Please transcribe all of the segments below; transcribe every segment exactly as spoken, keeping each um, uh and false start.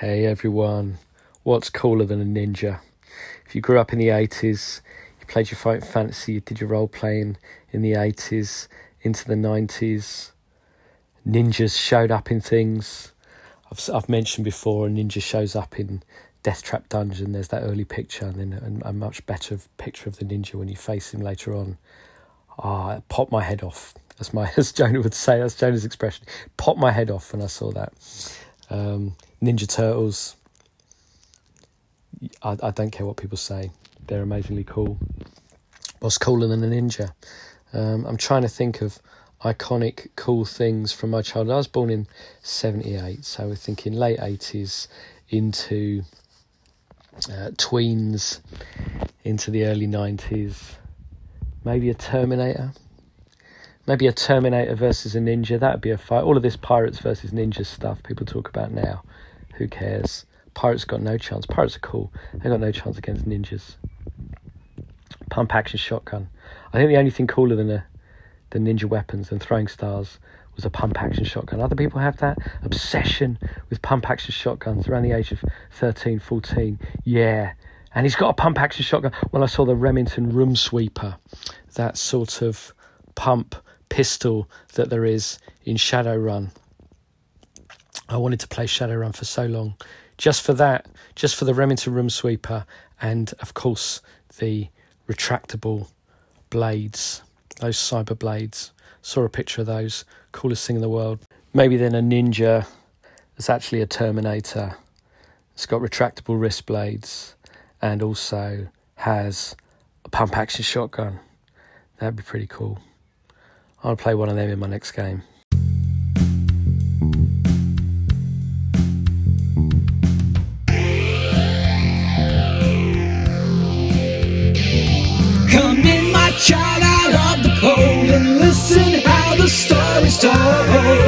Hey everyone, what's cooler than a ninja? If you grew up in the eighties, you played your Fight Fantasy, you did your role playing in the eighties, into the nineties, ninjas showed up in things. I've, I've mentioned before, a ninja shows up in Death Trap Dungeon. There's that early picture, and then a, a much better picture of the ninja when you face him later on. Ah, it popped my head off, as, my, as Jonah would say, that's Jonah's expression, popped my head off when I saw that. Um, Ninja Turtles, I, I don't care what people say, they're amazingly cool. What's cooler than a ninja? Um, I'm trying to think of iconic cool things from my childhood. I was born in seventy-eight, so we're thinking late eighties into uh, tweens, into the early nineties. Maybe a Terminator. Maybe a Terminator versus a ninja, that would be a fight. All of this pirates versus ninja stuff people talk about now, who cares? Pirates got no chance. Pirates are cool. They got no chance against ninjas. Pump action shotgun. I think the only thing cooler than a, the ninja weapons and throwing stars was a pump action shotgun. Other people have that obsession with pump action shotguns around the age of thirteen, fourteen. Yeah. And he's got a pump action shotgun. When I saw the Remington Room Sweeper, that sort of pump pistol that there is in Shadowrun. I wanted to play Shadowrun for so long, just for that, just for the Remington Room Sweeper, and of course the retractable blades, those cyber blades. Saw a picture of those, coolest thing in the world. Maybe then a ninja that's actually a Terminator. It's got retractable wrist blades and also has a pump action shotgun. That'd be pretty cool. I'll play one of them in my next game. Come in, my child, out of the cold, and listen how the story's told.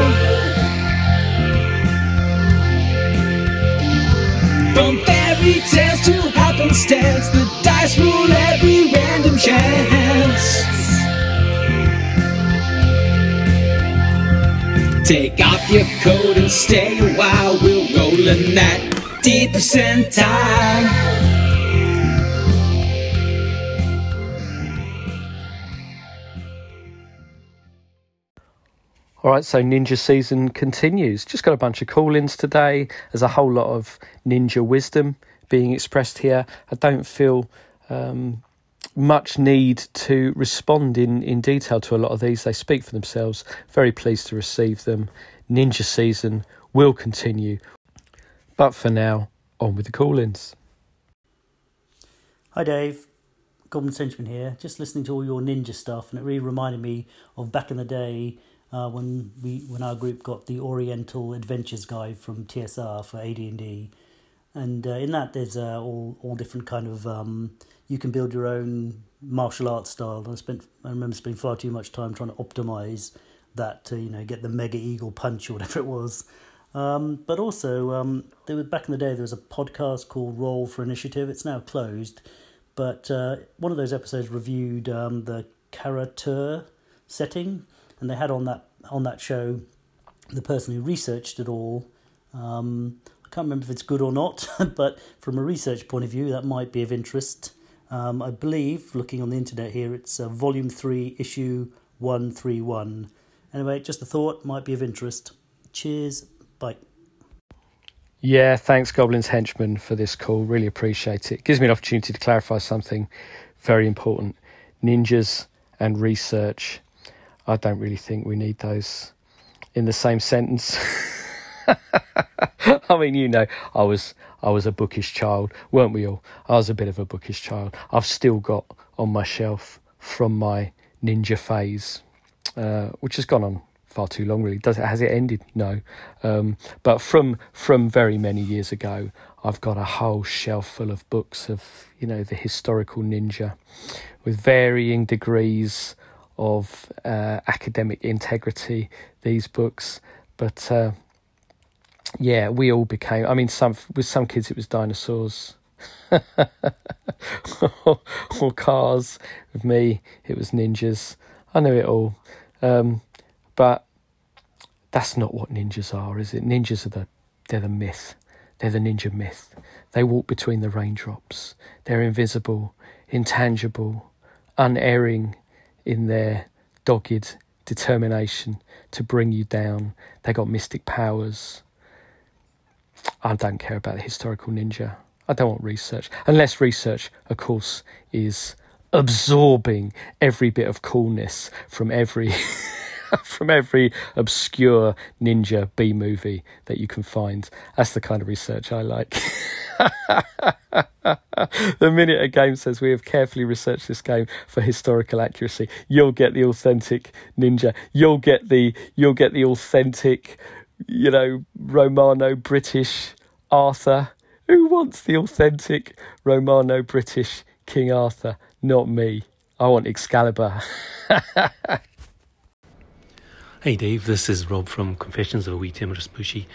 From fairy tales to happenstance, the dice rule every random chance. Take off your coat and stay a while. We'll roll in that dpercentile. All right, so ninja season continues. Just got a bunch of call-ins today. There's a whole lot of ninja wisdom being expressed here. I don't feel um, much need to respond in, in detail to a lot of these. They speak for themselves. Very pleased to receive them. Ninja season will continue. But for now, on with the call-ins. Hi Dave, Gordon Sentiment here. Just listening to all your ninja stuff, and it really reminded me of back in the day uh, when we when our group got the Oriental Adventures guide from T S R for A D and D. And uh, in that, there's uh, all all different kind of um, you can build your own martial arts style. I spent I remember spending far too much time trying to optimize that to you know get the mega eagle punch or whatever it was. Um, but also, um, there was back in the day there was a podcast called Roll for Initiative. It's now closed, but uh, one of those episodes reviewed um, the character setting, and they had on that on that show the person who researched it all. Um, Can't remember if it's good or not, but from a research point of view, that might be of interest. Um, I believe, looking on the internet here, it's uh, Volume three, Issue one thirty-one. Anyway, just a thought, might be of interest. Cheers, bye. Yeah, thanks, Goblin's Henchman, for this call. Really appreciate it. It gives me an opportunity to clarify something very important. Ninjas and research. I don't really think we need those in the same sentence. I mean, you know, I was I was a bookish child, weren't we all? I was a bit of a bookish child. I've still got on my shelf from my ninja phase, uh, which has gone on far too long, really. Does it? Has it ended? No. Um, but from from very many years ago, I've got a whole shelf full of books of, you know, the historical ninja with varying degrees of uh, academic integrity, these books. But... Uh, Yeah, we all became... I mean, some with some kids it was dinosaurs or cars. With me, it was ninjas. I knew it all. Um, but that's not what ninjas are, is it? Ninjas are the... They're the myth. They're the ninja myth. They walk between the raindrops. They're invisible, intangible, unerring in their dogged determination to bring you down. They got mystic powers. I don't care about the historical ninja. I don't want research. Unless research, of course, is absorbing every bit of coolness from every from every obscure ninja B-movie that you can find. That's the kind of research I like. The minute a game says we have carefully researched this game for historical accuracy, you'll get the authentic ninja. You'll get the you'll get the authentic, you know, Romano-British Arthur. Who wants the authentic Romano-British King Arthur? Not me. I want Excalibur. Hey Dave, this is Rob from Confessions of a Wee Timorous Bushy.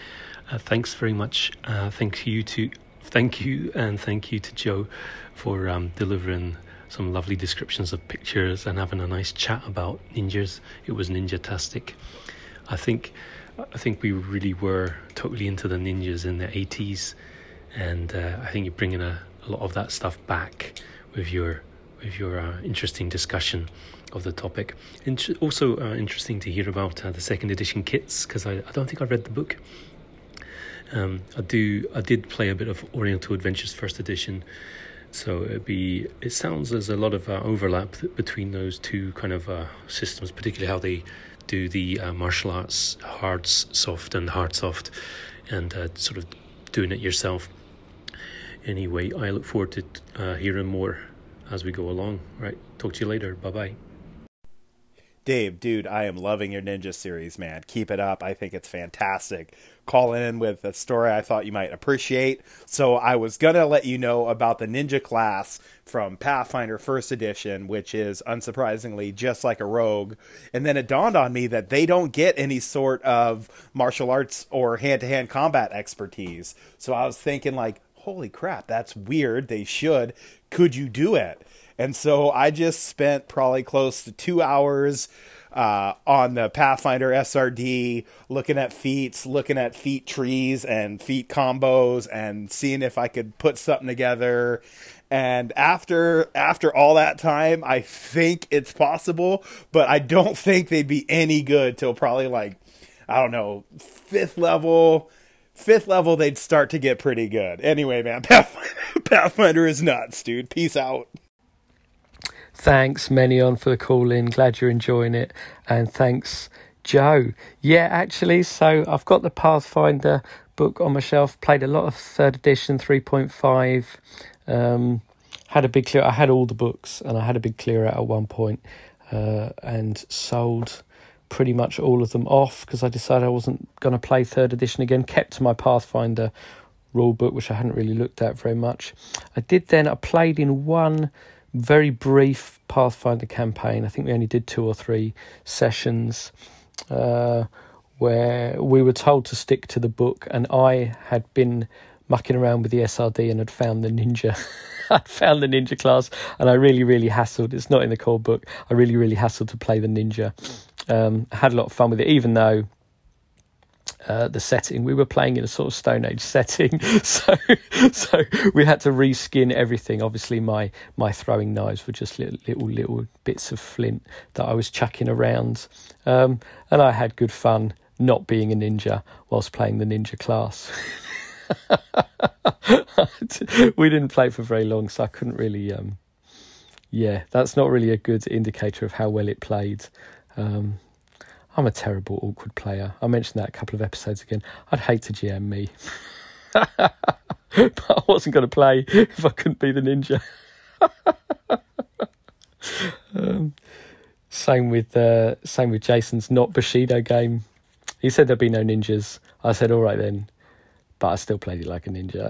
Uh, thanks very much. Uh, thank you to thank you and thank you to Joe for um, delivering some lovely descriptions of pictures and having a nice chat about ninjas. It was ninja-tastic. I think I think we really were totally into the ninjas in the eighties, and uh, I think you're bringing a, a lot of that stuff back with your with your uh, interesting discussion of the topic. Inter- also uh, interesting to hear about uh, the second edition kits, because I, I don't think I've read the book. Um, I do. I did play a bit of Oriental Adventures first edition, so it'd be. It sounds there's a lot of uh, overlap between those two kind of uh, systems, particularly how they do the uh, martial arts, hard soft and hard soft, and uh, sort of doing it yourself. Anyway, I look forward to uh, hearing more as we go along. Right, talk to you later. Bye bye. Dave, dude, I am loving your ninja series, man. Keep it up. I think it's fantastic. Calling in with a story I thought you might appreciate. So I was going to let you know about the ninja class from Pathfinder first Edition, which is unsurprisingly just like a rogue. And then it dawned on me that they don't get any sort of martial arts or hand-to-hand combat expertise. So I was thinking like, holy crap, that's weird. They should. Could you do it? And so I just spent probably close to two hours uh, on the Pathfinder S R D, looking at feats, looking at feat trees and feat combos, and seeing if I could put something together. And after after all that time, I think it's possible, but I don't think they'd be any good till probably like, I don't know, fifth level. Fifth level, they'd start to get pretty good. Anyway, man, Pathfinder, Pathfinder is nuts, dude. Peace out. Thanks, Menion, for the call in. Glad you're enjoying it. And thanks, Joe. Yeah, actually, so I've got the Pathfinder book on my shelf. Played a lot of third edition, three point five. Um, had a big clear. I had all the books, and I had a big clear out at one point, uh, and sold pretty much all of them off because I decided I wasn't going to play third edition again. Kept to my Pathfinder rule book, which I hadn't really looked at very much. I did then. I played in one very brief Pathfinder campaign. I think we only did two or three sessions uh, where we were told to stick to the book, and I had been mucking around with the S R D and had found the ninja. I'd found the ninja class, and I really, really hassled. It's not in the core book. I really, really hassled to play the ninja. Um, had a lot of fun with it, even though Uh, the setting we were playing in a sort of Stone Age setting, so so we had to reskin everything. Obviously, my my throwing knives were just little little, little bits of flint that I was chucking around, um, and I had good fun not being a ninja whilst playing the ninja class. We didn't play for very long, so I couldn't really. Um, yeah, that's not really a good indicator of how well it played. Um, I'm a terrible, awkward player. I mentioned that a couple of episodes again. I'd hate to G M me. But I wasn't going to play if I couldn't be the ninja. um, same with uh, same with Jason's Not Bushido game. He said there'd be no ninjas. I said, all right then. But I still played it like a ninja.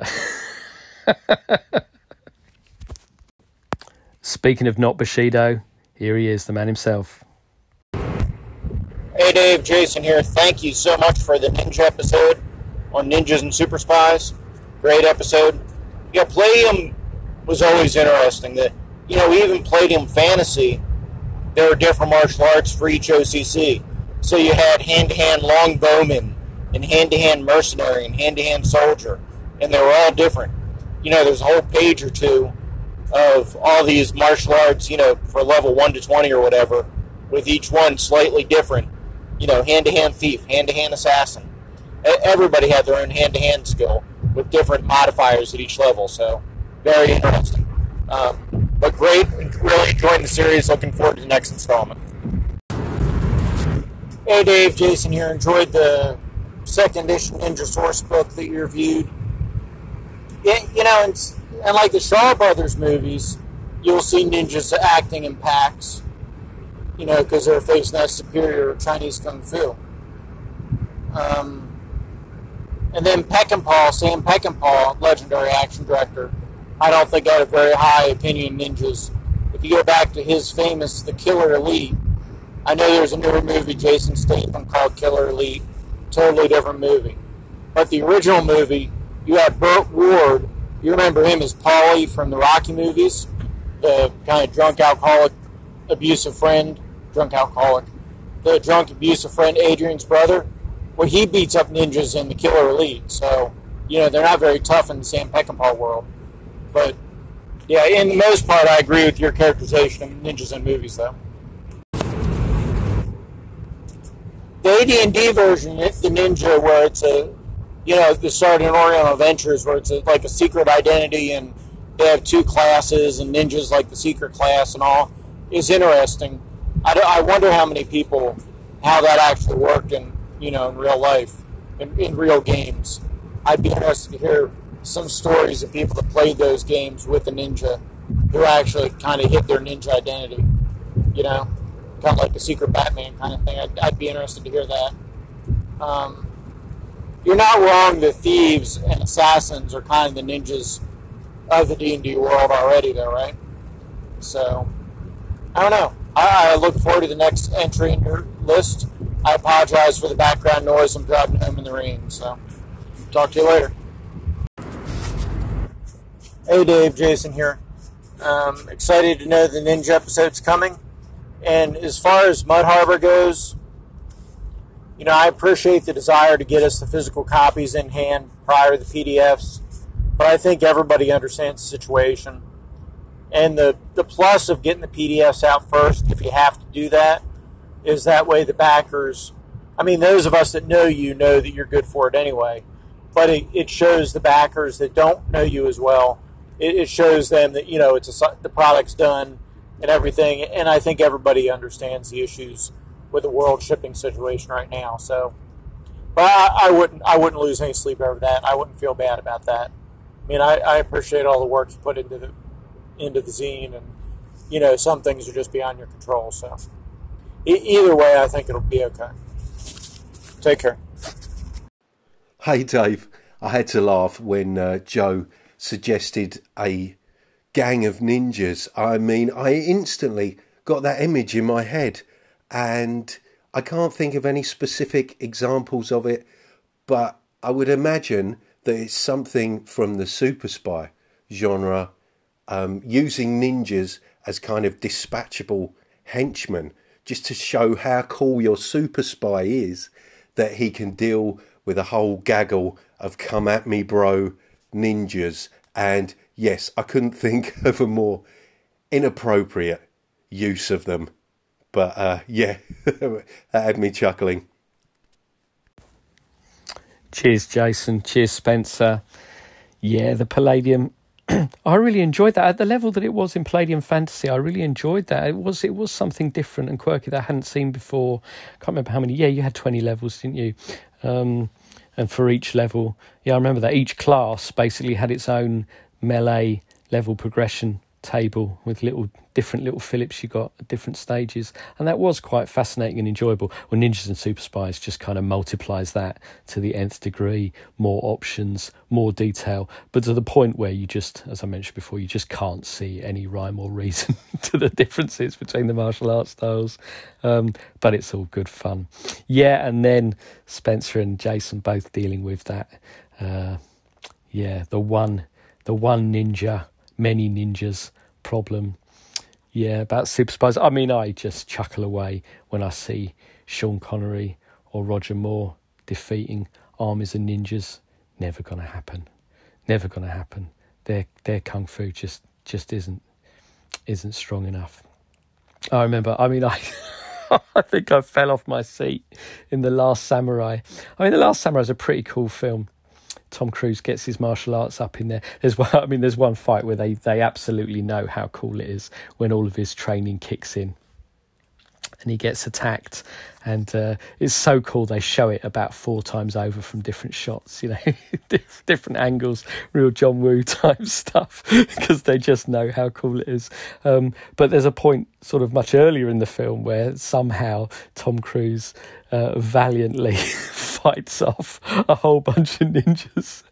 Speaking of Not Bushido, here he is, the man himself. Hey Dave, Jason here. Thank you so much for the ninja episode on ninjas and super spies. Great episode. Yeah, Palladium was always interesting. That you know, even Palladium Fantasy, there were different martial arts for each O C C. So you had hand-to-hand longbowman, and hand-to-hand mercenary, and hand-to-hand soldier, and they were all different. You know, there's a whole page or two of all these martial arts, you know, for level one to twenty or whatever, with each one slightly different. You know, hand-to-hand thief, hand-to-hand assassin. Everybody had their own hand-to-hand skill with different modifiers at each level, so very interesting. Um, but great, really enjoying the series, looking forward to the next installment. Hey Dave, Jason here, enjoyed the second edition Ninja Source book that you reviewed. It, you know, and, and like the Shaw Brothers movies, you'll see ninjas acting in packs, you know, because they're facing that superior Chinese Kung Fu. Um, and then Peckinpah, Sam Peckinpah, legendary action director, I don't think I had a very high opinion of ninjas. If you go back to his famous The Killer Elite, I know there's a newer movie, Jason Statham, called Killer Elite, totally different movie. But the original movie, you had Burt Ward, you remember him as Paulie from the Rocky movies, the kind of drunk alcoholic abusive friend, drunk alcoholic, the drunk abusive friend, Adrian's brother. Well, he beats up ninjas in The Killer Elite, so, you know, they're not very tough in the Sam Peckinpah world. But, yeah, in the most part, I agree with your characterization of ninjas in movies, though. The A D and D version, it's the ninja where it's a, you know, they started in Oriental Adventures where it's a, like a secret identity and they have two classes and ninjas like the secret class and all, is interesting. I, do, I wonder how many people, how that actually worked and, you know, in real life, in, in real games. I'd be interested to hear some stories of people that played those games with a ninja who actually kind of hit their ninja identity, you know, kind of like a secret Batman kind of thing. I'd, I'd be interested to hear that. Um, you're not wrong that thieves and assassins are kind of the ninjas of the D and D world already, though, right? So, I don't know. I, I look forward to the next entry in your list. I apologize for the background noise. I'm driving home in the rain, so talk to you later. Hey, Dave, Jason here. Um, excited to know the Ninja episode's coming. And as far as Mud Harbor goes, you know, I appreciate the desire to get us the physical copies in hand prior to the P D Fs, but I think everybody understands the situation. And the, the plus of getting the P D Fs out first, if you have to do that, is that way the backers, I mean, those of us that know you know that you're good for it anyway, but it, it shows the backers that don't know you as well. It, it shows them that, you know, it's a, the product's done and everything, and I think everybody understands the issues with the world shipping situation right now. So, but I, I wouldn't I wouldn't lose any sleep over that. I wouldn't feel bad about that. I mean, I, I appreciate all the work you put into the into the zine, and, you know, some things are just beyond your control, so. Either way, I think it'll be okay. Take care. Hey, Dave. I had to laugh when uh, Joe suggested a gang of ninjas. I mean, I instantly got that image in my head. And I can't think of any specific examples of it. But I would imagine that it's something from the super spy genre, um, using ninjas as kind of dispatchable henchmen, just to show how cool your super spy is, that he can deal with a whole gaggle of come at me bro ninjas. And yes, I couldn't think of a more inappropriate use of them. But uh, yeah, that had me chuckling. Cheers, Jason. Cheers, Spencer. Yeah, the Palladium. I really enjoyed that at the level that it was in Palladium Fantasy. I really enjoyed that. It was it was something different and quirky that I hadn't seen before. I can't remember how many. Yeah, you had twenty levels, didn't you? Um, and for each level, yeah, I remember that each class basically had its own melee level progression table with little different little Phillips you got at different stages, and that was quite fascinating and enjoyable. Well, Ninjas and Super Spies just kind of multiplies that to the nth degree, more options, more detail, but to the point where you just, as I mentioned before, you just can't see any rhyme or reason to the differences between the martial arts styles, um, but it's all good fun. Yeah, and then Spencer and Jason both dealing with that, uh, yeah, the one the one ninja, many ninjas problem. Yeah, about super spies. I mean, I just chuckle away when I see Sean Connery or Roger Moore defeating armies of ninjas. Never going to happen. never going to happen. Their their kung fu just just isn't isn't strong enough. I remember. I mean, I I think I fell off my seat in The Last Samurai. I mean, The Last Samurai is a pretty cool film. Tom Cruise gets his martial arts up in there. There's one. I mean, there's one fight where they they absolutely know how cool it is when all of his training kicks in, and he gets attacked, and uh, it's so cool. They show it about four times over from different shots, you know, different angles, real John Woo type stuff, because they just know how cool it is. Um, but there's a point sort of much earlier in the film where somehow Tom Cruise uh, valiantly fights off a whole bunch of ninjas.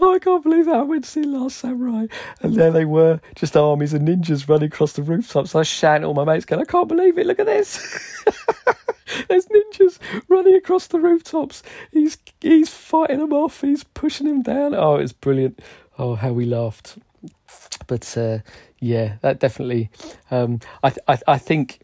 Oh, I can't believe that. I went to see Last Samurai, and there they were, just armies of ninjas running across the rooftops. I shouted at all my mates, going, I can't believe it, look at this. There's ninjas running across the rooftops. He's he's fighting them off, he's pushing them down. Oh, it's brilliant. Oh, how we laughed. But, uh, yeah, that definitely... Um, I, I, I think...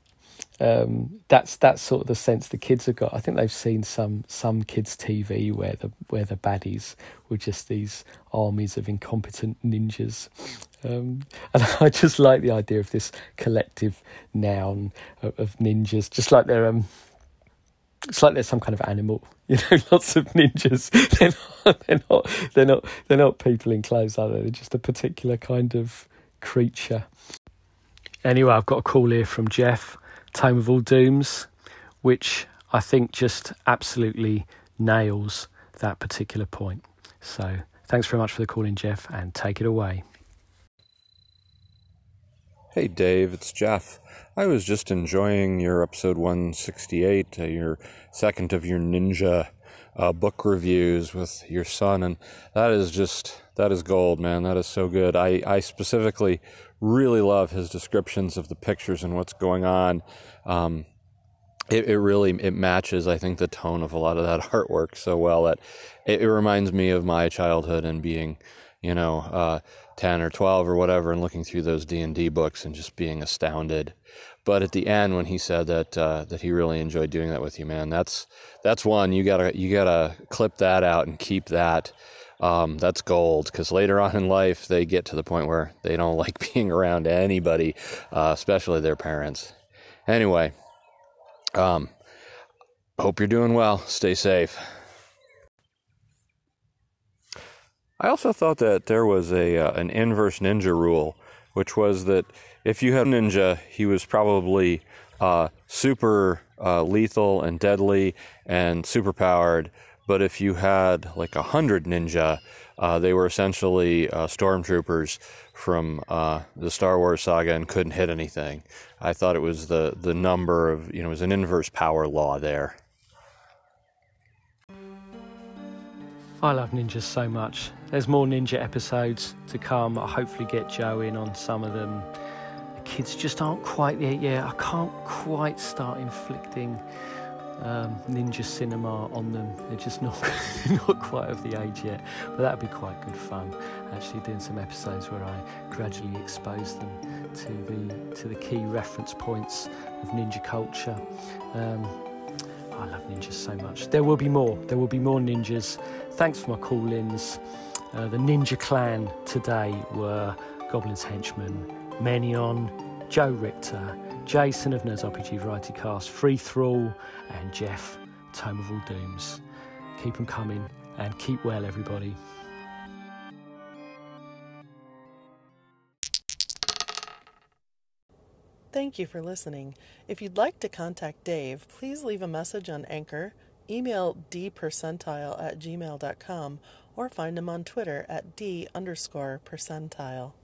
Um, that's that's sort of the sense the kids have got. I think they've seen some some kids' T V where the where the baddies were just these armies of incompetent ninjas, um, and I just like the idea of this collective noun of, of ninjas, just like they're um, it's like they're some kind of animal, you know, lots of ninjas. They're not they're not they're not, they're not people in clothes, are they? They're just a particular kind of creature. Anyway, I've got a call here from Jeff. Tome of All Dooms, which I think just absolutely nails that particular point. So thanks very much for the call in, Jeff, and take it away. Hey Dave, it's Jeff. I was just enjoying your episode one sixty-eight, uh, your second of your ninja uh, book reviews with your son, and that is just, that is gold, man. That is so good. I, I specifically really love his descriptions of the pictures and what's going on. Um, it, it really, it matches, I think, the tone of a lot of that artwork so well that it, it reminds me of my childhood and being, you know, uh, ten or twelve or whatever, and looking through those D and D books and just being astounded. But at the end, when he said that uh, that he really enjoyed doing that with you, man, that's that's one you gotta you gotta clip that out and keep that. Um, that's gold, because later on in life, they get to the point where they don't like being around anybody, uh, especially their parents. Anyway, um, hope you're doing well. Stay safe. I also thought that there was a uh, an inverse ninja rule, which was that if you had a ninja, he was probably uh, super uh, lethal and deadly and super powered. But if you had like a hundred ninja, uh, they were essentially uh, stormtroopers from uh, the Star Wars saga and couldn't hit anything. I thought it was the, the number of, you know, it was an inverse power law there. I love ninjas so much. There's more ninja episodes to come. I'll hopefully get Joe in on some of them. The kids just aren't quite there yet. I can't quite start inflicting... Um, ninja cinema on them. They're just not not quite of the age yet, but that'd be quite good fun, actually, doing some episodes where I gradually expose them to the to the key reference points of ninja culture. um, I love ninjas so much. There will be more there will be more ninjas. Thanks for my call-ins. Uh, the ninja clan today were Goblin's Henchman, Menion, Joe Richter, Jason of Nerds R P G Variety Cast, Free Thrall, and Jeff, Tome of All Dooms. Keep them coming, and keep well, everybody. Thank you for listening. If you'd like to contact Dave, please leave a message on Anchor, email dpercentile at gmail dot com, or find him on Twitter at d underscore percentile.